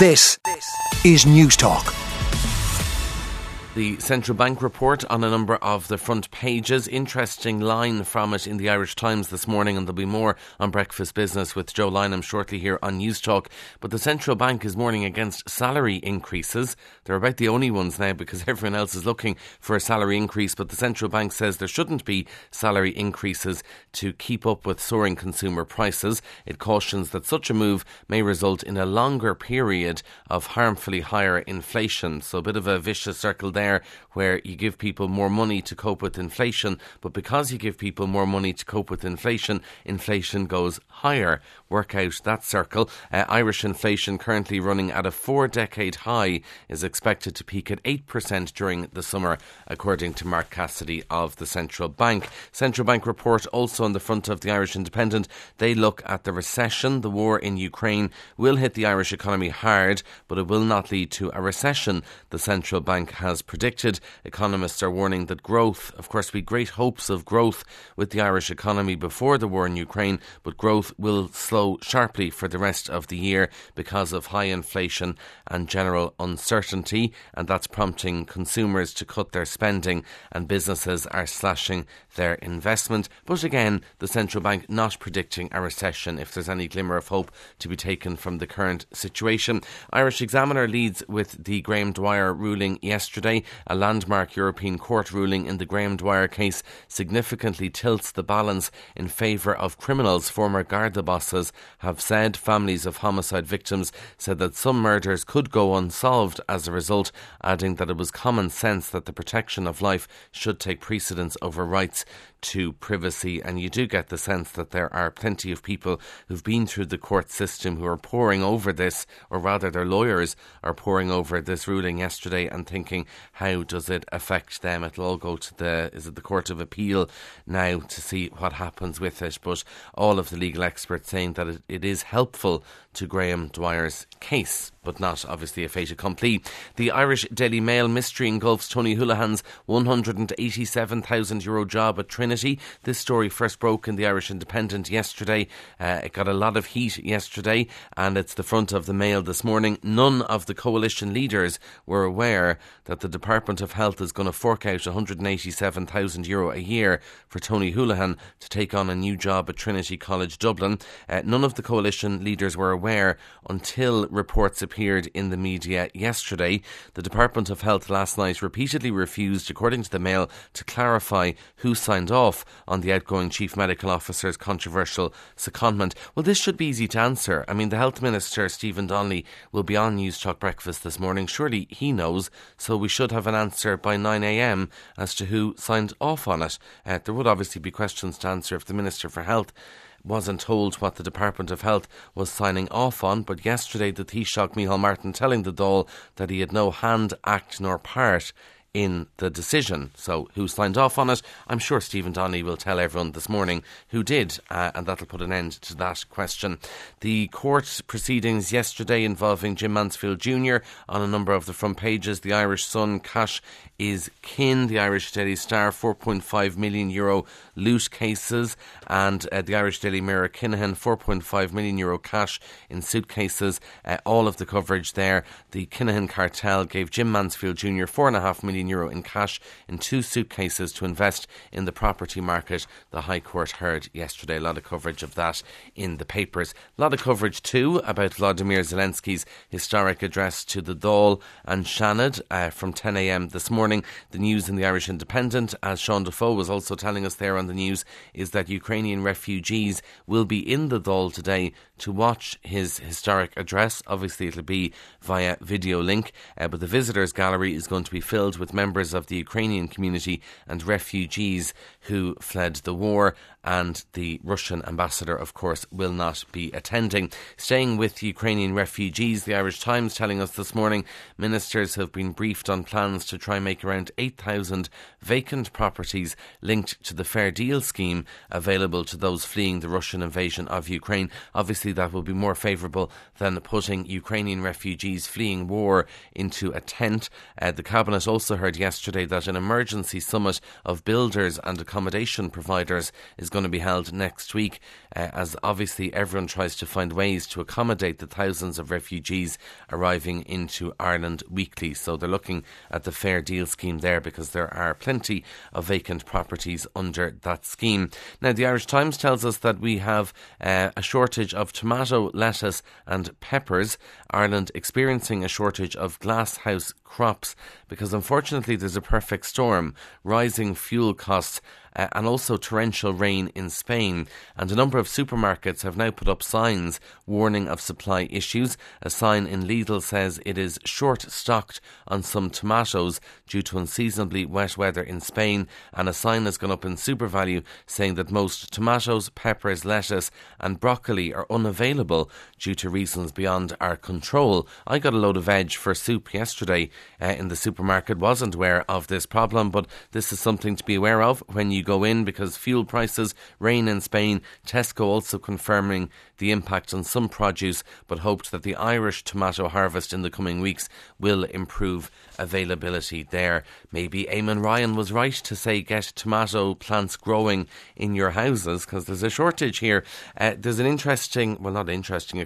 This is News Talk. The Central Bank report on a number of the front pages. Interesting line from it in the Irish Times this morning, and there'll be more on Breakfast Business with Joe Lynham shortly here on News Talk. But the Central Bank is warning against salary increases. They're about the only ones now because everyone else is looking for a salary increase. But the Central Bank says there shouldn't be salary increases to keep up with soaring consumer prices. It cautions that such a move may result in a longer period of harmfully higher inflation. So a bit of a vicious circle there, where you give people more money to cope with inflation, but because you give people more money to cope with inflation, inflation goes higher. Work out that circle. Irish inflation, currently running at a 4-decade high, is expected to peak at 8% during the summer, according to Mark Cassidy of the Central Bank. Central Bank report also on the front of the Irish Independent. They look at the recession. The war in Ukraine will hit the Irish economy hard, but it will not lead to a recession, the Central Bank has predicted. Economists are warning that growth, of course, we great hopes of growth with the Irish economy before the war in Ukraine, but growth will slow sharply for the rest of the year because of high inflation and general uncertainty, and that's prompting consumers to cut their spending, and businesses are slashing their investment. But again, the Central Bank not predicting a recession if there's any glimmer of hope to be taken from the current situation. Irish Examiner leads with the Graham Dwyer ruling yesterday. A landmark European court ruling in the Graham Dwyer case significantly tilts the balance in favour of criminals. Former Garda bosses have said families of homicide victims said that some murders could go unsolved as a result, adding that it was common sense that the protection of life should take precedence over rights to privacy. And you do get the sense that there are plenty of people who've been through the court system who are poring over this, or rather their lawyers are poring over this ruling yesterday and thinking, how does it affect them? It'll all go to the Court of Appeal now to see what happens with it. But all of the legal experts saying that it is helpful to Graham Dwyer's case, but not obviously a fait accompli. The Irish Daily Mail mystery engulfs Tony Houlihan's €187,000 job at Trinity. This story first broke in the Irish Independent yesterday. It got a lot of heat yesterday, and it's the front of the Mail this morning. None of the coalition leaders were aware that the Department of Health is going to fork out €187,000 a year for Tony Houlihan to take on a new job at Trinity College Dublin. None of the coalition leaders were aware until reports appeared in the media yesterday. The Department of Health last night repeatedly refused, according to the Mail, to clarify who signed off on the outgoing Chief Medical Officer's controversial secondment. Well, this should be easy to answer. I mean, the Health Minister, Stephen Donnelly, will be on News Talk Breakfast this morning. Surely he knows, so we should have an answer by 9am as to who signed off on it. There would obviously be questions to answer if the Minister for Health wasn't told what the Department of Health was signing off on, but yesterday the Taoiseach Micheál Martin telling the Dáil that he had no hand, act nor part in the decision. So who signed off on it? I'm sure Stephen Donnelly will tell everyone this morning who did, and that'll put an end to that question. The court proceedings yesterday involving Jim Mansfield Jr. on a number of the front pages. The Irish Sun, cash is kin. The Irish Daily Star, €4.5 million loot cases, and the Irish Daily Mirror, Kinahan, €4.5 million cash in suitcases. All of the coverage there. The Kinahan cartel gave Jim Mansfield Jr. €4.5 million in cash in 2 suitcases to invest in the property market. The High Court heard yesterday. A lot of coverage of that in the papers. A lot of coverage too about Vladimir Zelensky's historic address to the Dáil and Seanad from 10am this morning. The news in the Irish Independent, as Sean Defoe was also telling us there on the news, is that Ukrainian refugees will be in the Dáil today to watch his historic address. Obviously it'll be via video link, but the visitors gallery is going to be filled with members of the Ukrainian community and refugees who fled the war, and the Russian ambassador, of course, will not be attending. Staying with Ukrainian refugees, the Irish Times telling us this morning ministers have been briefed on plans to try and make around 8,000 vacant properties linked to the Fair Deal scheme available to those fleeing the Russian invasion of Ukraine. Obviously, that will be more favourable than putting Ukrainian refugees fleeing war into a tent. The Cabinet also heard yesterday that an emergency summit of builders and accommodation providers is going to be held next week, as obviously everyone tries to find ways to accommodate the thousands of refugees arriving into Ireland weekly. So they're looking at the Fair Deal scheme there, because there are plenty of vacant properties under that scheme. Now, the Irish Times tells us that we have a shortage of tomato, lettuce and peppers. Ireland experiencing a shortage of glasshouse crops because, unfortunately, there's a perfect storm, rising fuel costs and also torrential rain in Spain. And a number of supermarkets have now put up signs warning of supply issues. A sign in Lidl says it is short-stocked on some tomatoes due to unseasonably wet weather in Spain. And a sign has gone up in SuperValu saying that most tomatoes, peppers, lettuce and broccoli are unavailable due to reasons beyond our control. I got a load of veg for soup yesterday in the supermarket. Wasn't aware of this problem, but this is something to be aware of when you go in, because fuel prices, rain in Spain, Tesco also confirming the impact on some produce, but hoped that the Irish tomato harvest in the coming weeks will improve availability there. Maybe Eamon Ryan was right to say get tomato plants growing in your houses, because there's a shortage here. There's an a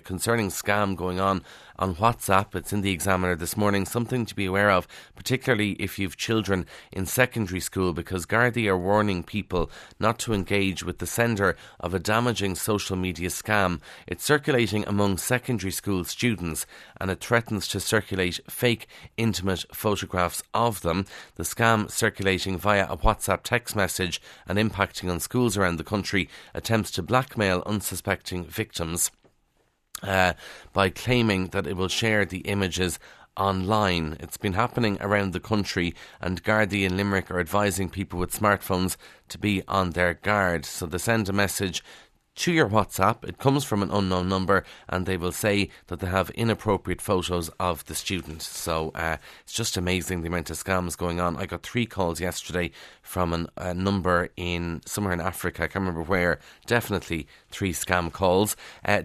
concerning scam going on WhatsApp. It's in the Examiner this morning. Something to be aware of, particularly if you've children in secondary school, because Gardaí are warning people not to engage with the sender of a damaging social media scam. It's circulating among secondary school students and it threatens to circulate fake intimate photographs of them. The scam, circulating via a WhatsApp text message and impacting on schools around the country, attempts to blackmail unsuspecting victims by claiming that it will share the images online. It's been happening around the country, and Gardaí in Limerick are advising people with smartphones to be on their guard. So they send a message to your WhatsApp, it comes from an unknown number, and they will say that they have inappropriate photos of the student. So it's just amazing the amount of scams going on. I got 3 calls yesterday from a number in somewhere in Africa, I can't remember where, definitely 3 scam calls.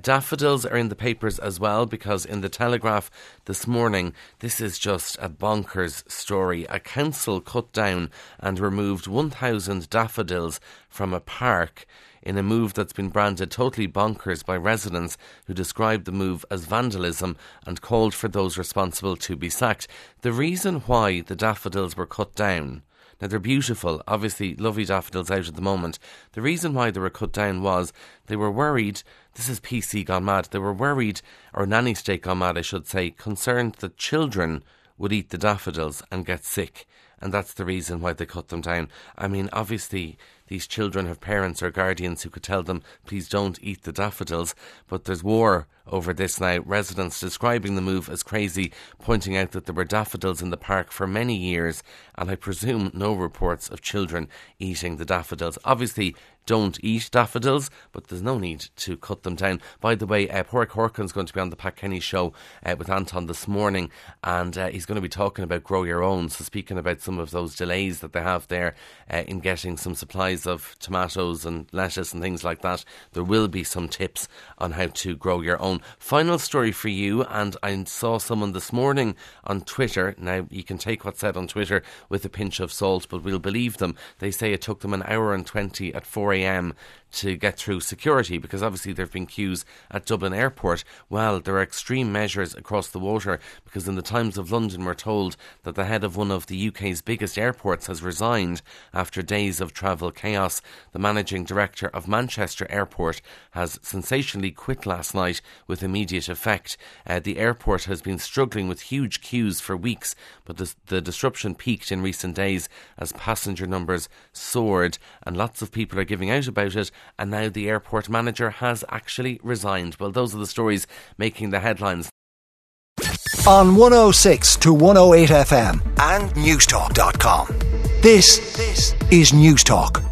Daffodils are in the papers as well, because in the Telegraph this morning, this is just a bonkers story. A council cut down and removed 1,000 daffodils from a park in a move that's been branded totally bonkers by residents who described the move as vandalism and called for those responsible to be sacked. The reason why the daffodils were cut down, now they're beautiful, obviously lovely daffodils out at the moment, the reason why they were cut down was they were worried, this is PC gone mad, they were worried, or nanny state gone mad I should say, concerned that children would eat the daffodils and get sick. And that's the reason why they cut them down. I mean, obviously, these children have parents or guardians who could tell them, please don't eat the daffodils. But there's war over this now. Residents describing the move as crazy, pointing out that there were daffodils in the park for many years, and I presume no reports of children eating the daffodils. Obviously, don't eat daffodils, but there's no need to cut them down. By the way, Porrick Horkin's going to be on the Pat Kenny show with Anton this morning, and he's going to be talking about Grow Your Own, so speaking about some of those delays that they have there in getting some supplies of tomatoes and lettuce and things like that. There will be some tips on how to grow your own. Final story for you, and I saw someone this morning on Twitter. Now, you can take what's said on Twitter with a pinch of salt, but we'll believe them. They say it took them an hour and 20 at 4 a.m. to get through security, because obviously there have been queues at Dublin Airport. Well, there are extreme measures across the water, because in the Times of London we're told that the head of one of the UK's biggest airports has resigned after days of travel chaos. The managing director of Manchester Airport has sensationally quit last night with immediate effect. The airport has been struggling with huge queues for weeks, but the disruption peaked in recent days as passenger numbers soared, and lots of people are giving out about it. And now the airport manager has actually resigned. Well, those are the stories making the headlines. On 106 to 108 FM and newstalk.com. This is Newstalk.